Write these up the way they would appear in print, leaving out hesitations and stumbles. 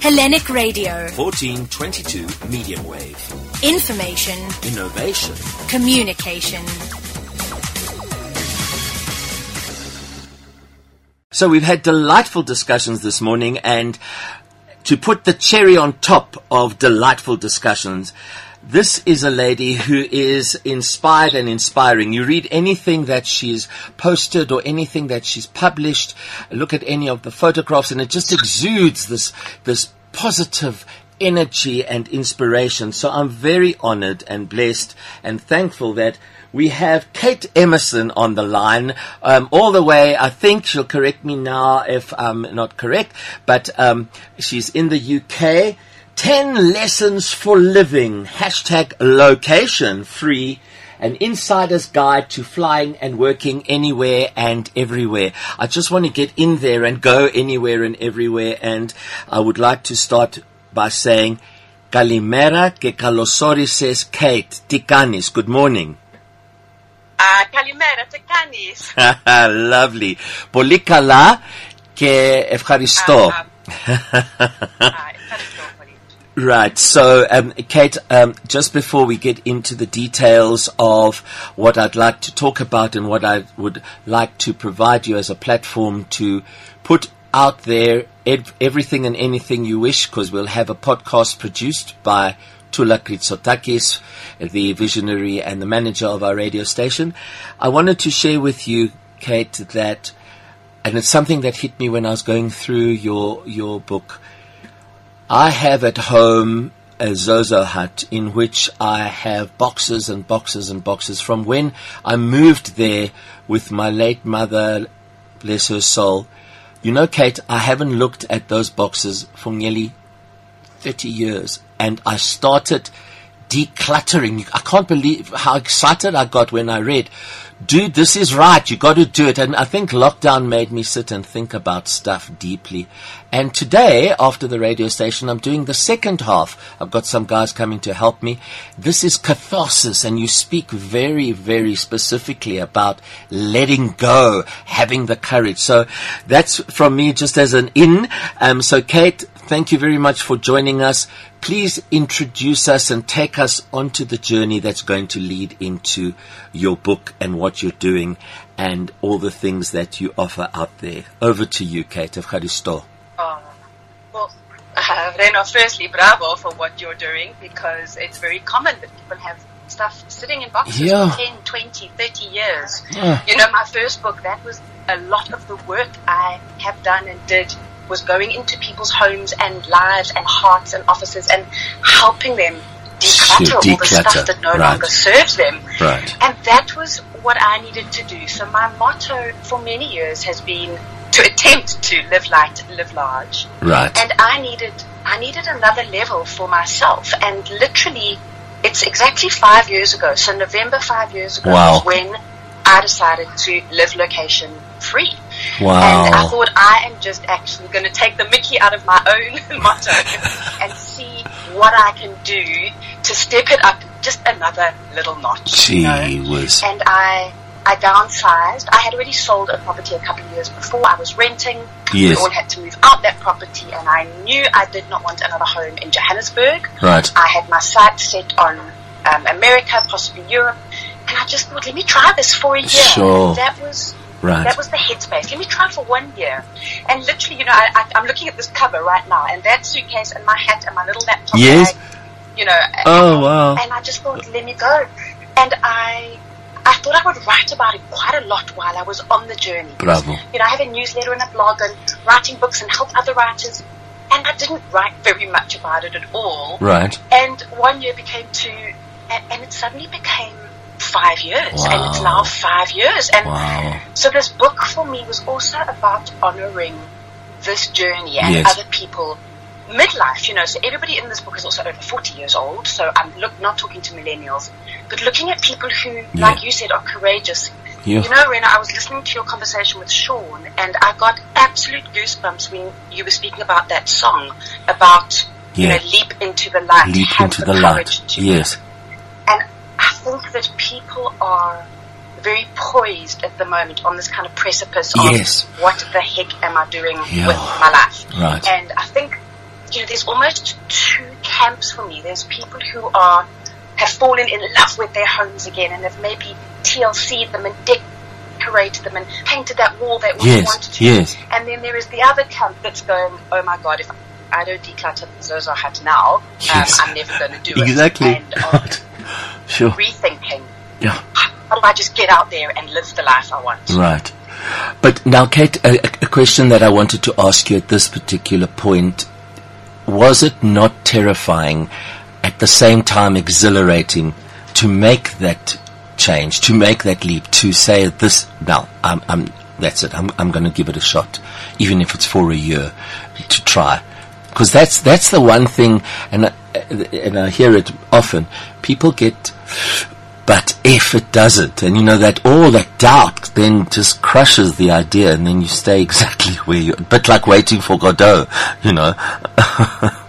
Hellenic Radio, 1422 medium wave. Information, innovation, communication. So we've had delightful discussions this morning, and to put the cherry on top of delightful discussions, this is a lady who is inspired and inspiring. You read anything that she's posted or anything that she's published, look at any of the photographs, and it just exudes this positive energy and inspiration. So I'm very honored and blessed and thankful that we have Kate Emmerson on the line, all the way, I think she'll correct me now if I'm not correct, but she's in the UK. 10 lessons for living, hashtag location free, an insider's guide to flying and working anywhere and everywhere. I just want to get in there and go anywhere and everywhere, and I would like to start by saying, Kalimera ke kalosorises Kate, Tikanis, good morning. Kalimera, Tikanis. Lovely. Πολύ καλά και ευχαριστώ. Right, so Kate, just before we get into the details of what I'd like to talk about and what I would like to provide you as a platform to put out there everything and anything you wish, because we'll have a podcast produced by Tula Kritsotakis, the visionary and the manager of our radio station. I wanted to share with you, Kate, that, and it's something that hit me when I was going through your book, I have at home a Zozo hut in which I have boxes and boxes and boxes from when I moved there with my late mother, bless her soul. You know, Kate, I haven't looked at those boxes for nearly 30 years, and I started decluttering. I can't believe how excited I got when I read, dude, this is right, you got to do it. And I think lockdown made me sit and think about stuff deeply. And today, after the radio station, I'm doing the second half. I've got some guys coming to help me. This is catharsis, and you speak very, very specifically about letting go, having the courage. So that's from me just as an in. So Kate, thank you very much for joining us. Please introduce us and take us onto the journey that's going to lead into your book and what you're doing and all the things that you offer out there. Over to you, Kate. Evcharisto. Well, firstly, bravo for what you're doing, because it's very common that people have stuff sitting in boxes for 10, 20, 30 years. Yeah. You know, my first book, that was a lot of the work I have done and did, was going into people's homes and lives and hearts and offices and helping them declutter all the stuff that no longer serves them. Right. And that was what I needed to do. So my motto for many years has been to attempt to live light, live large. Right. And I needed another level for myself. And literally, it's exactly 5 years ago. So November 5 years ago was when I decided to live location free. Wow. And I thought, I am just actually going to take the mickey out of my own motto and see what I can do to step it up just another little notch. Gee whiz. And I downsized. I had already sold a property a couple of years before. I was renting. Yes. We all had to move out that property, and I knew I did not want another home in Johannesburg. Right. I had my sights set on America, possibly Europe, and I just thought, let me try this for a year. Sure. That was the headspace. Let me try for 1 year. And literally, you know, I'm looking at this cover right now, and that suitcase and my hat and my little laptop bag, you know. And I just thought, let me go. And I thought I would write about it quite a lot while I was on the journey. Bravo. You know, I have a newsletter and a blog and writing books and help other writers. And I didn't write very much about it at all. Right. And 1 year became 2, and it suddenly became 5 years. Wow. And it's now 5 years, and so this book for me was also about honoring this journey and other people midlife, you know. So everybody in this book is also over 40 years old, so I'm not talking to millennials, but looking at people who, like you said, are courageous. You know, Rena, I was listening to your conversation with Sean, and I got absolute goosebumps when you were speaking about that song about you know, leap into the light, and I think that people are very poised at the moment on this kind of precipice of what the heck am I doing with my life. Right. And I think you know, there's almost two camps for me. There's people who have fallen in love with their homes again and have maybe TLC'd them and decorated them and painted that wall that we wanted to. Yes. And then there is the other camp that's going, oh my God, if I don't declutter the Zozo Hut now, I'm never going to do it. And sure. Rethinking. Yeah. How do I just get out there and live the life I want? Right. But now, Kate, a question that I wanted to ask you at this particular point, was it not terrifying, at the same time exhilarating, to make that change, to make that leap, to say this, now, that's it, I'm going to give it a shot, even if it's for a year, to try? Because that's the one thing, and I hear it often, people get... But if it doesn't, and you know that all that doubt then just crushes the idea, and then you stay exactly where you are. A bit like waiting for Godot, you know. I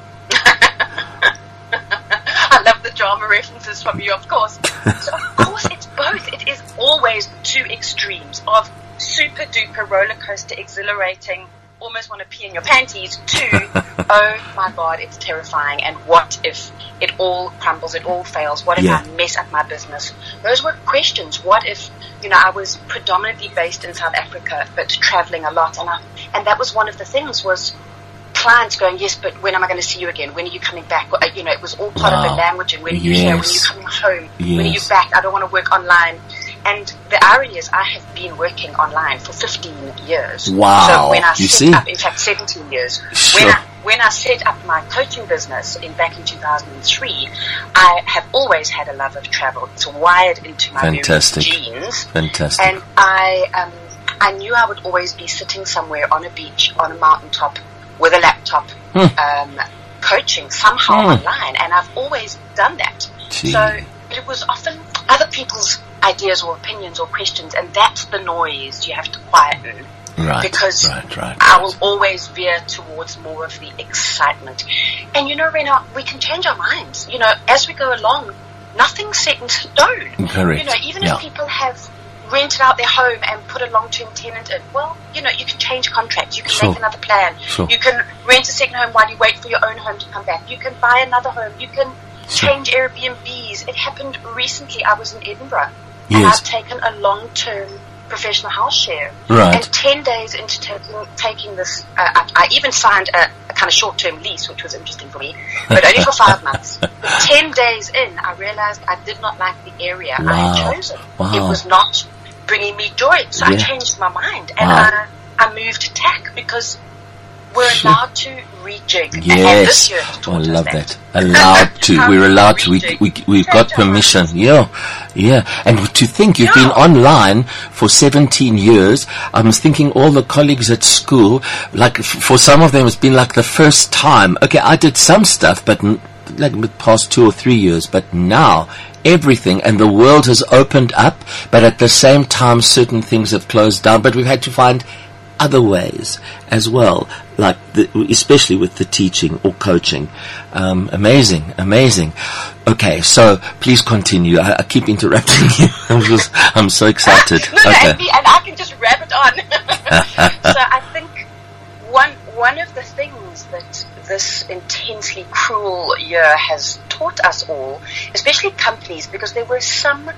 love the drama references from you, of course. So, of course, it's both. It is always two extremes of super duper roller coaster, exhilarating, almost want to pee in your panties, to oh my God, it's terrifying, and what if it all crumbles, it all fails, what if I mess up my business? Those were questions. What if, you know, I was predominantly based in South Africa but traveling a lot, and that was one of the things, was clients going, yes, but when am I going to see you again? When are you coming back? You know, it was all part of the language, and when are you here? When are you coming home? When are you back? I don't want to work online. And the irony is, I have been working online for 15 years. Wow. So when I set up, in fact, 17 years. Sure. When I set up my coaching business back in 2003, I have always had a love of travel. It's wired into my genes. Fantastic. And I knew I would always be sitting somewhere on a beach, on a mountaintop, with a laptop, coaching somehow online. And I've always done that. Gee. So it was often other people's ideas or opinions or questions, and that's the noise you have to quieten, because I will always veer towards more of the excitement. And you know, Rena, we can change our minds, you know, as we go along. Nothing's set in stone. Correct. You know, even if people have rented out their home and put a long-term tenant in, well, you know, you can change contracts, you can make another plan, you can rent a second home while you wait for your own home to come back, you can buy another home, you can change Airbnbs. It happened recently. I was in Edinburgh. And I've taken a long-term professional house share. Right. And 10 days into taking this, I even signed a kind of short-term lease, which was interesting for me, but only for 5 months. But 10 days in, I realized I did not like the area I had chosen. Wow. It was not bringing me joy. So I changed my mind. And I moved tack, because we're allowed to rejig. Yes. I love that. Allowed to. We're allowed to. We've got permission. Yeah. Yeah. And to think you've been online for 17 years. I was thinking all the colleagues at school, like for some of them it's been like the first time. Okay, I did some stuff, but like the past 2 or 3 years, but now everything, and the world has opened up, but at the same time certain things have closed down, but we've had to find other ways as well, like especially with the teaching or coaching. Amazing. Okay, so please continue. I keep interrupting you. I'm so excited. And I can just rabbit on. So I think one of the things that this intensely cruel year has taught us all, especially companies, because there were some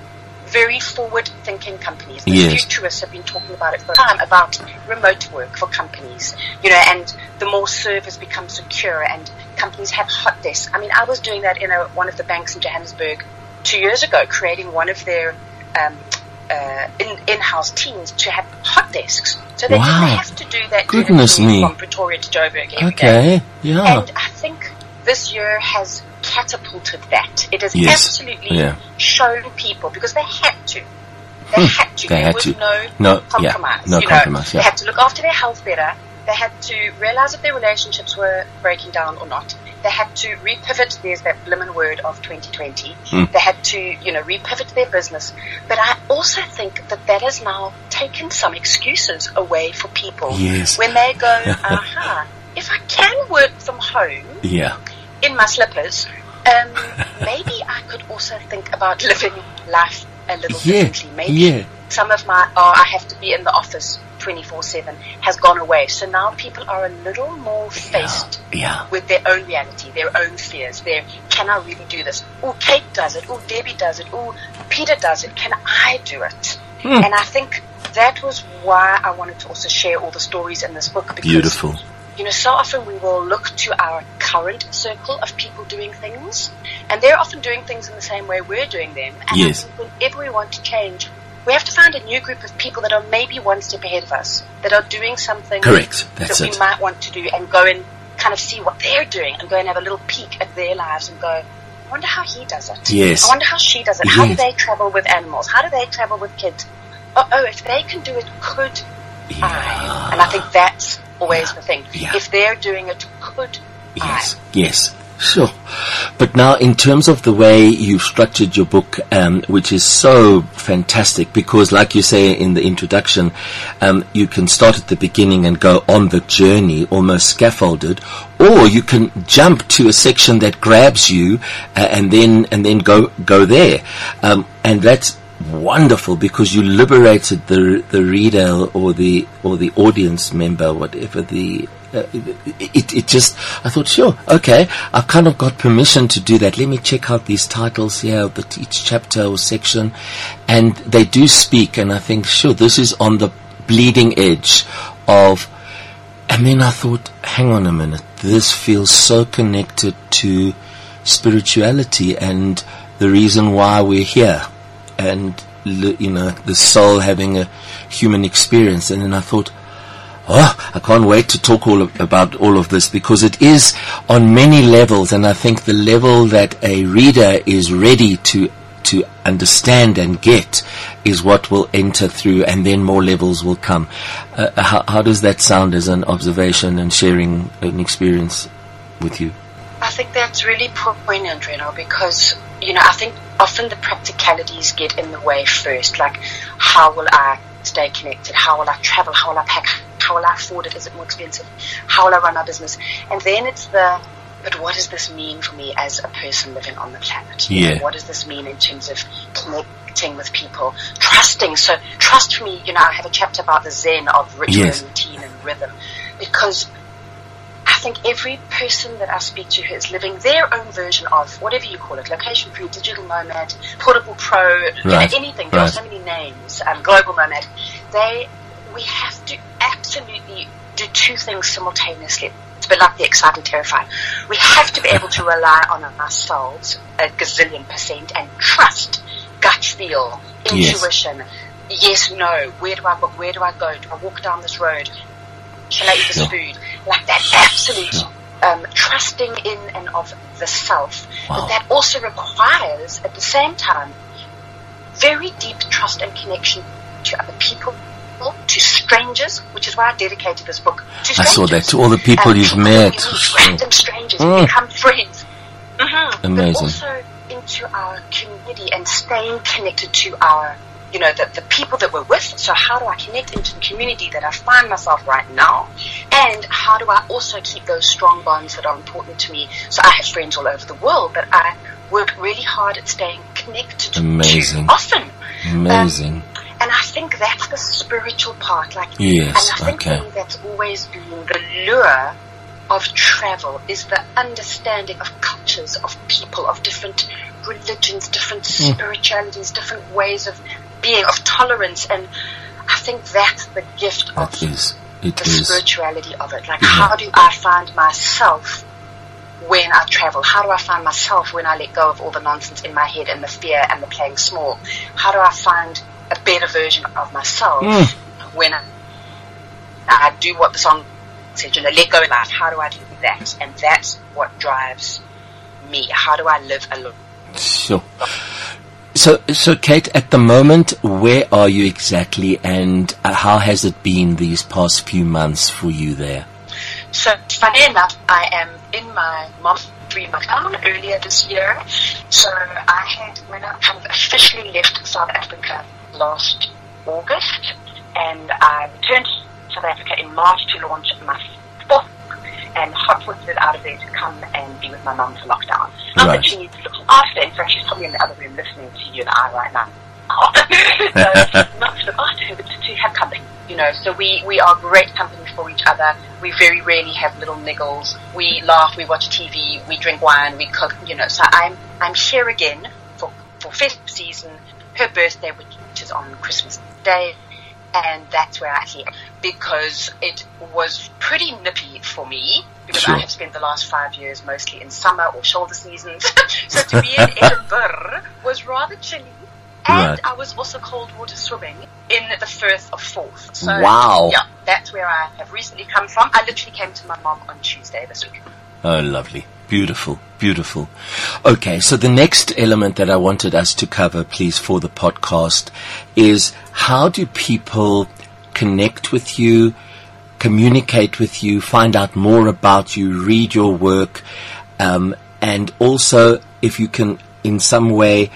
very forward-thinking companies. The futurists have been talking about it for a time, about remote work for companies, you know, and the more servers become secure and companies have hot desks. I mean, I was doing that in one of the banks in Johannesburg 2 years ago, creating one of their in-house teams to have hot desks. So they didn't have to do that from Pretoria to Joburg. Okay, yeah. And I think this year has catapulted that. It has absolutely shown people, because they had to. There was no compromise. No compromise. They had to look after their health better. They had to realize if their relationships were breaking down or not. They had to repivot. There's that blimmin' word of 2020. They had to, you know, repivot their business. But I also think that has now taken some excuses away for people when they go, aha, if I can work from home, in my slippers, maybe I could also think about living life a little differently. Maybe some of my, I have to be in the office 24/7 has gone away. So now people are a little more faced with their own reality, their own fears. Their, can I really do this? Oh, Kate does it. Oh, Debbie does it. Oh, Peter does it. Can I do it? Mm. And I think that was why I wanted to also share all the stories in this book. Because, beautiful. You know, so often we will look to our current circle of people doing things, and they're often doing things in the same way we're doing them. And yes. Whenever we want to change, we have to find a new group of people that are maybe one step ahead of us, that are doing something that we might want to do, and go and kind of see what they're doing and go and have a little peek at their lives and go, I wonder how he does it. Yes. I wonder how she does it. Yes. How do they travel with animals? How do they travel with kids? Oh, if they can do it, could I? And I think that's always the thing. Yeah. If they're doing it, could I? Yes. Sure. But now in terms of the way you've structured your book, which is so fantastic, because like you say in the introduction, you can start at the beginning and go on the journey, almost scaffolded, or you can jump to a section that grabs you and then go there. And that's wonderful, because you liberated the reader or the audience member, whatever the... I thought, sure, okay, I've kind of got permission to do that. Let me check out these titles here, each chapter or section. And they do speak, and I think, sure, this is on the bleeding edge of... And then I thought, hang on a minute, this feels so connected to spirituality and the reason why we're here. And, you know, the soul having a human experience. And then I thought... Oh, I can't wait to talk about all of this, because it is on many levels, and I think the level that a reader is ready to understand and get is what will enter through, and then more levels will come. How does that sound as an observation and sharing an experience with you? I think that's really poignant, Reno, because, you know, I think often the practicalities get in the way first, like how will I stay connected, how will I travel, how will I pack, how will I afford it, is it more expensive, how will I run our business? And then it's but what does this mean for me as a person living on the planet? Yeah. What does this mean in terms of connecting with people, trusting? So trust for me, you know, I have a chapter about the Zen of ritual and routine and rhythm, because I think every person that I speak to who is living their own version of whatever you call it, location free, digital nomad, portable pro, you know, anything, there are so many names, global nomad, we have to absolutely do two things simultaneously. It's a bit like the exciting, terrifying. We have to be able to rely on ourselves 1,000,000% and trust, gut feel, intuition, yes, no, where do I book, where do I go, do I walk down this road, shall I eat this food? Like that absolute trusting in and of the self. Wow. But that also requires, at the same time, very deep trust and connection to other people, to strangers, which is why I dedicated this book to strangers. I saw that, to all the people you've met. Random strangers, become friends. Mm-hmm. Amazing. But also into our community and staying connected to our, you know, the people that we're with. So how do I connect into the community that I find myself right now? And how do I also keep those strong bonds that are important to me? So I have friends all over the world, but I work really hard at staying connected to often. Amazing. And I think that's the spiritual part. Like, and I think for me that's always been the lure of travel, is the understanding of cultures, of people, of different religions, different spiritualities, different ways of being, of tolerance. And I think that's the gift of the spirituality of it. Like, how do I find myself when I travel? How do I find myself when I let go of all the nonsense in my head and the fear and the playing small? How do I find a better version of myself when I do what the song said, you know, let go of life? How do I do that? And that's what drives me. How do I live alone? Sure. So, Kate, at the moment, where are you exactly, and how has it been these past few months for you there? So, funny enough, I am in my mom's dream town earlier this year. So, when I kind of officially left South Africa last August, and I returned to South Africa in March to launch my book, and hot-footed it out of there to come and be with my mum for lockdown. Not that she needs to look after, in fact, she's probably in the other room listening to you and I right now. So, not to look after her, but to have company. You know, so we are great company for each other. We very rarely have little niggles. We laugh, we watch TV, we drink wine, we cook, you know. So I'm Cher again for festive season, her birthday, which is on Christmas Day, and that's where I live, because it was pretty nippy for me, because sure. I have spent the last 5 years mostly in summer or shoulder seasons. So to be in Edinburgh was rather chilly. And right. I was also cold water swimming in the Firth of Forth. So, wow. Yeah, that's where I have recently come from. I literally came to my mom on Tuesday this week. Oh, lovely. Beautiful, beautiful. Okay, so the next element that I wanted us to cover, please, for the podcast is how do people connect with you, communicate with you, find out more about you, read your work, and also if you can in some way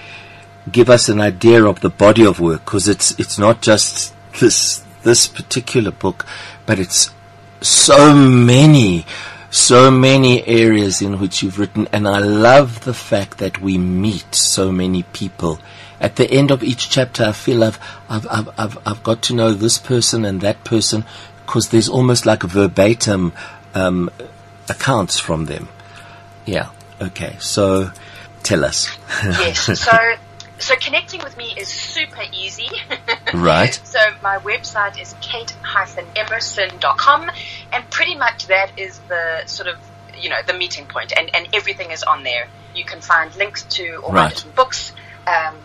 give us an idea of the body of work, because it's not just this particular book, but it's so many areas in which you've written. And I love the fact that we meet so many people. At the end of each chapter, I feel I've got to know this person and that person, because there's almost like verbatim accounts from them. Yeah. Okay. So tell us. Yes. So connecting with me is super easy. Right. So my website is kate-emmerson.com, and pretty much that is the sort of, you know, the meeting point, and everything is on there. You can find links to all my different books.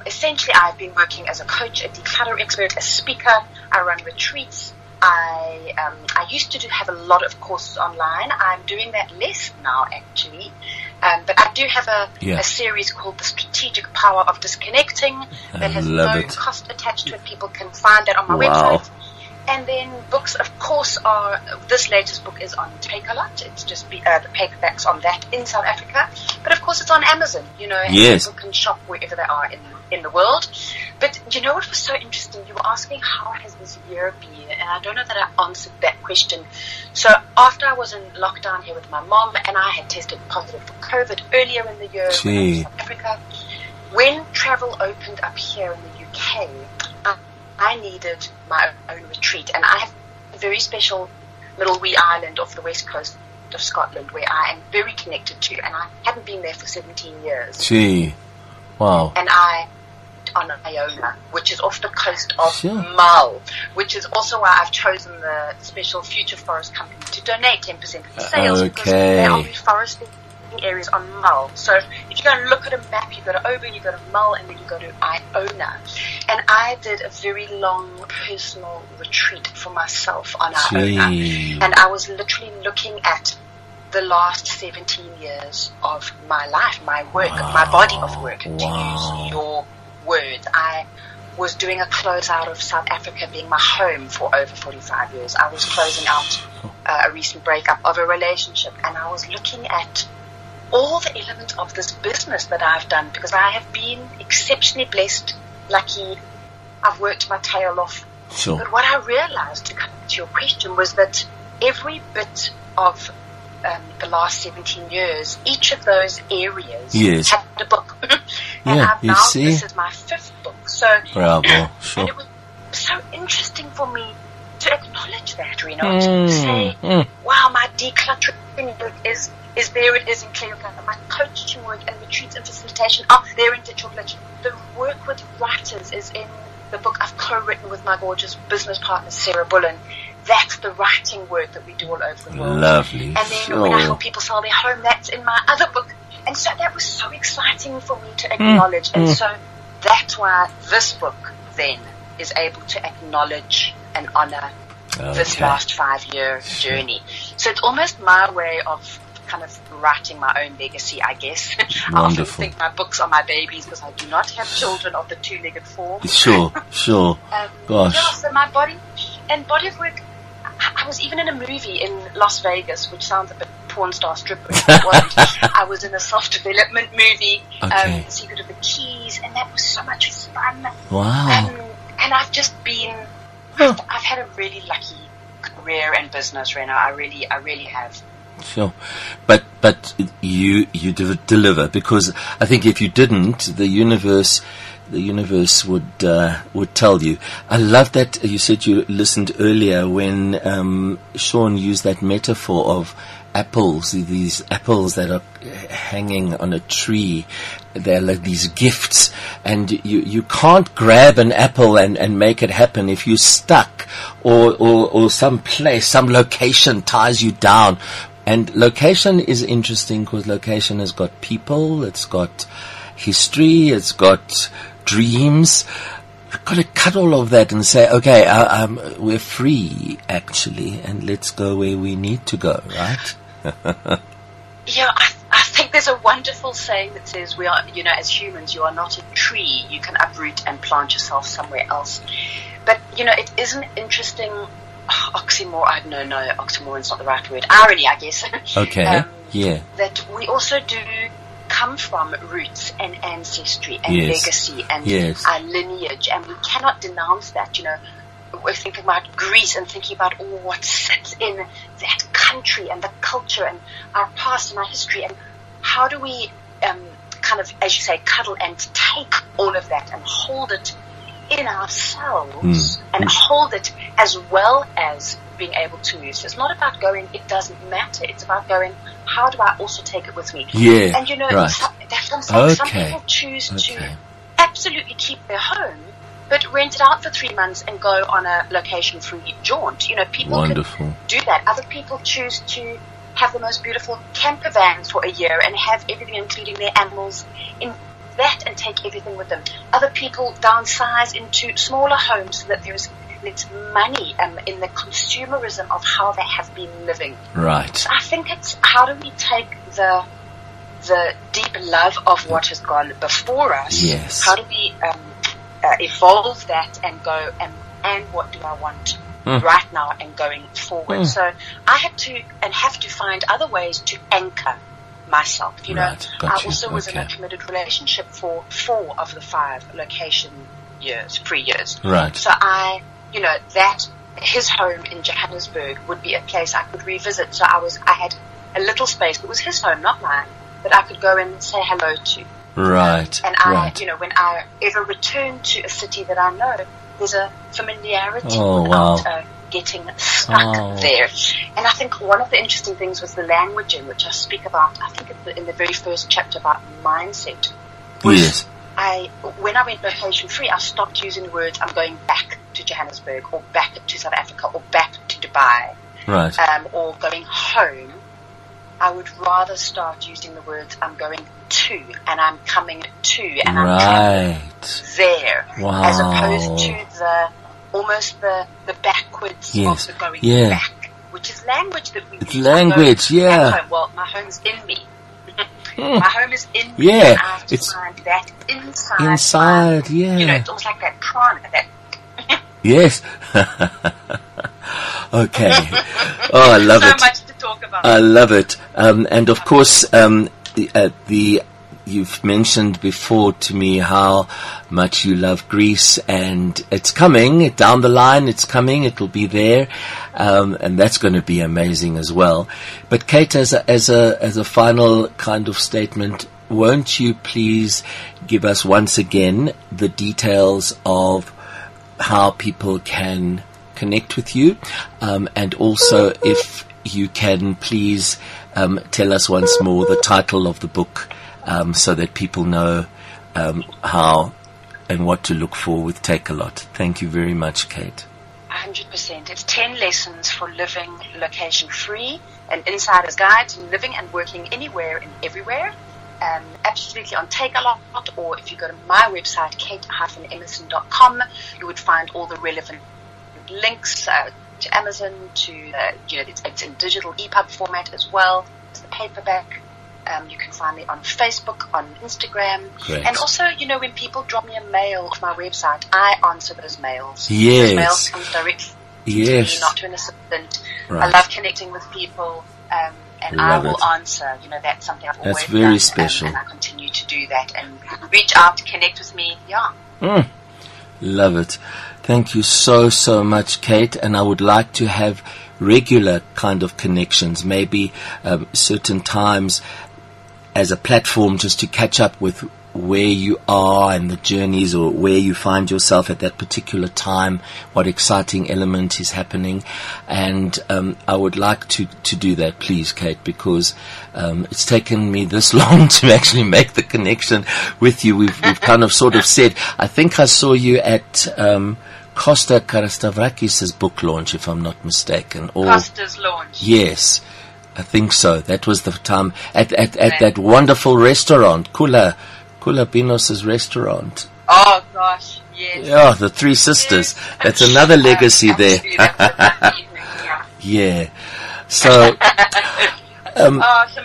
Essentially, I've been working as a coach, a declutter expert, a speaker. I run retreats. I used to have a lot of courses online. I'm doing that less now, actually. But I do have a series called The Strategic Power of Disconnecting that has no cost attached to it. People can find that on my website. And then books, of course, are... This latest book is on Takealot. It's just the paperbacks on that in South Africa. But, of course, it's on Amazon, you know, and people can shop wherever they are in the world. But you know what was so interesting? You were asking how has this year been, and I don't know that I answered that question. So after I was in lockdown here with my mom, and I had tested positive for COVID earlier in the year in South Africa, when travel opened up here in the UK, I needed my own retreat, and I have a very special little wee island off the west coast of Scotland where I am very connected to, and I hadn't been there for 17 years. Gee, wow. And I on Iona, which is off the coast of Mull, which is also why I've chosen the special Future Forest Company to donate 10% of the sales, because they are reforesting areas on Mull. So if you go and look at a map, you go to Oban, you go to Mull, and then you go to Iona. And I did a very long personal retreat for myself on Iona. And I was literally looking at the last 17 years of my life, my work, my body of work, to use your words. I was doing a closeout of South Africa being my home for over 45 years. I was closing out a recent breakup of a relationship, and I was looking at all the elements of this business that I've done, because I have been exceptionally blessed, lucky. I've worked my tail off. Sure. But what I realized, to come to your question, was that every bit of the last 17 years, each of those areas had a book. And I've this is my fifth book. So, and it was so interesting for me to acknowledge that, Reno, to say, wow, my decluttering book is there, it is in clear cut. My coaching work and retreats and facilitation are there in digital literature. The work with writers is in the book I've co-written with my gorgeous business partner, Sarah Bullen. That's the writing work that we do all over the world. Lovely. And then when I help people sell their home, that's in my other book. And so that was so exciting for me to acknowledge. And so that's why this book then is able to acknowledge and honor this last 5 year journey. So it's almost my way of kind of writing my own legacy, I guess. I often think my books are my babies because I do not have children of the two-legged form. Sure. Yeah, so my body and body of work. I was even in a movie in Las Vegas, which sounds a bit porn star stripper. I was in a self-development movie, The Secret of the Keys, and that was so much fun. Wow. And I've just been... I've had a really lucky career in business, Rena. I really have. Sure. But you deliver, because I think if you didn't, the universe the universe would tell you. I love that you said you listened earlier when Sean used that metaphor of apples, these apples that are hanging on a tree. They're like these gifts, and you can't grab an apple and make it happen if you're stuck or some place, some location ties you down. And location is interesting because location has got people, it's got history, it's got dreams. I've got to cut all of that and say, okay, we're free actually, and let's go where we need to go, right? Yeah, I think there's a wonderful saying that says we are, as humans, you are not a tree. You can uproot and plant yourself somewhere else. But, it is an interesting oxymoron's not the right word. Irony, I guess. Okay, yeah. That we also do come from roots and ancestry and legacy and our lineage, and we cannot denounce that. We're thinking about Greece and thinking about all what sits in that country and the culture and our past and our history, and how do we kind of, as you say, cuddle and take all of that and hold it in ourselves and hold it, as well as being able to move. So it's not about going, it doesn't matter. It's about going, how do I also take it with me? Yeah, and right. Some people choose to absolutely keep their home, but rent it out for 3 months and go on a location-free jaunt. People can do that. Other people choose to have the most beautiful camper vans for a year and have everything, including their animals, in that and take everything with them. Other people downsize into smaller homes so that there's less money in the consumerism of how they have been living. Right. So I think it's how do we take the deep love of what has gone before us? Yes. How do we evolve that and go and what do I want right now and going forward? So I had to and have to find other ways to anchor myself, right, gotcha. I also was in a committed relationship for 4 of the 5 location years, 3 years. Right. So I, that his home in Johannesburg would be a place I could revisit. So I had a little space that was his home, not mine, that I could go and say hello to. Right. And I, when I ever return to a city that I know, there's a familiarity without getting stuck there. And I think one of the interesting things was the languaging, which I speak about, I think in the very first chapter about mindset. Yes. When I went location free, I stopped using words, I'm going back to Johannesburg or back to South Africa or back to Dubai. Right. Or going home. I would rather start using the words I'm going to and I'm coming to and I'm traveling there. Wow. As opposed to the backwards of the going back, which is language that we use. Language, home. Well, my home's in me. My home is in me. Yeah. I have to find that inside. Inside, it's almost like that prana. That yes. Okay. Oh, I love it. So much to talk about. I love it. And of course, you've mentioned before to me how much you love Greece, and it's coming down the line. It's coming. It'll be there, and that's going to be amazing as well. But Kate, as a final kind of statement, won't you please give us once again the details of how people can connect with you, and also if you can please tell us once more the title of the book. So that people know how and what to look for with Takealot. Thank you very much, Kate. 100%. It's 10 lessons for living location free, an insider's guide to living and working anywhere and everywhere. Absolutely on Takealot, or if you go to my website, kate-emmerson.com, you would find all the relevant links to Amazon, to it's in digital EPUB format as well as the paperback. You can find me on Facebook, on Instagram. Great. And also, when people drop me a mail off my website, I answer those mails. Yes. Those mails come directly to me, not to an assistant. Right. I love connecting with people, and love I will answer. That's something I've always done. That's very special. And I continue to do that. And reach out, connect with me. Yeah. Love it. Thank you so, so much, Kate. And I would like to have regular kind of connections, maybe certain times as a platform just to catch up with where you are and the journeys, or where you find yourself at that particular time, what exciting element is happening. And I would like to do that, please, Kate, because it's taken me this long to actually make the connection with you. We've kind of sort of said, I think I saw you at Costa Karastavrakis' book launch, if I'm not mistaken. Or Costa's launch. Yes, I think so. That was the time at that wonderful restaurant, Kula Binos' restaurant. Oh, gosh, yes. Oh, the Three Sisters. Yes. That's another legacy there. Yeah. So... so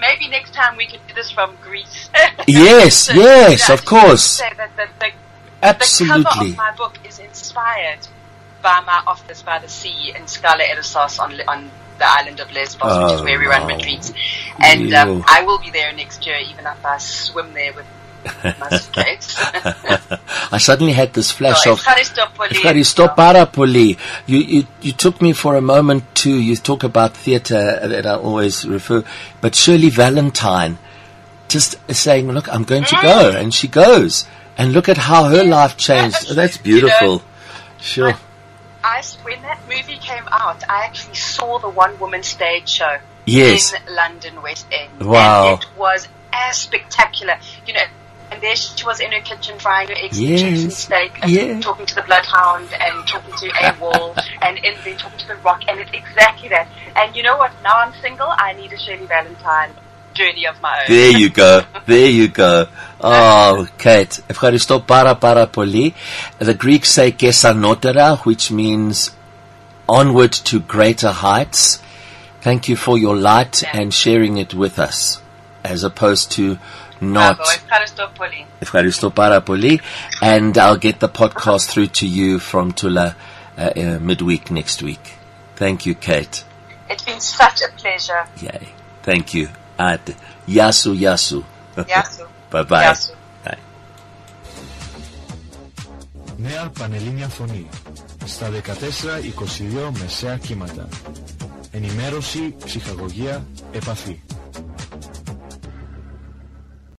maybe next time we could do this from Greece. Yes, so, yes, of course. Absolutely. The cover of my book is inspired by my office by the sea in Scala Eresos on the island of Lesbos, which is where we run retreats. And I will be there next year, even if I swim there with... I suddenly had this flash of Eucharistopoli. You took me for a moment to, you talk about theatre that I always refer, but Shirley Valentine just saying, look, I'm going to go, and she goes, and look at how her life changed. Oh, that's beautiful. Sure. When that movie came out, I actually saw the one woman stage show in London West End. Wow. And it was as spectacular, you know. And there she was in her kitchen frying her eggs and cheese and steak, and talking to the bloodhound, and talking to a wall, and in there talking to the rock, and it's exactly that. And you know what? Now I'm single. I need a Shirley Valentine journey of my own. There you go. There you go. Oh, Kate. Evcharisto para poli. The Greeks say kesa notera, which means onward to greater heights. Thank you for your light and sharing it with us, as opposed to not. Evcharisto para poli. And I'll get the podcast through to you from Tula midweek next week. Thank you, Kate. It's been such a pleasure. Yay. Thank you. At Yasu. Yasu. Bye-bye. Yasu. Bye. Νέα πανελλήνια φωνή. Στα 14-22 μεσαία κύματα. Ενημέρωση, ψυχαγωγία, επαφή.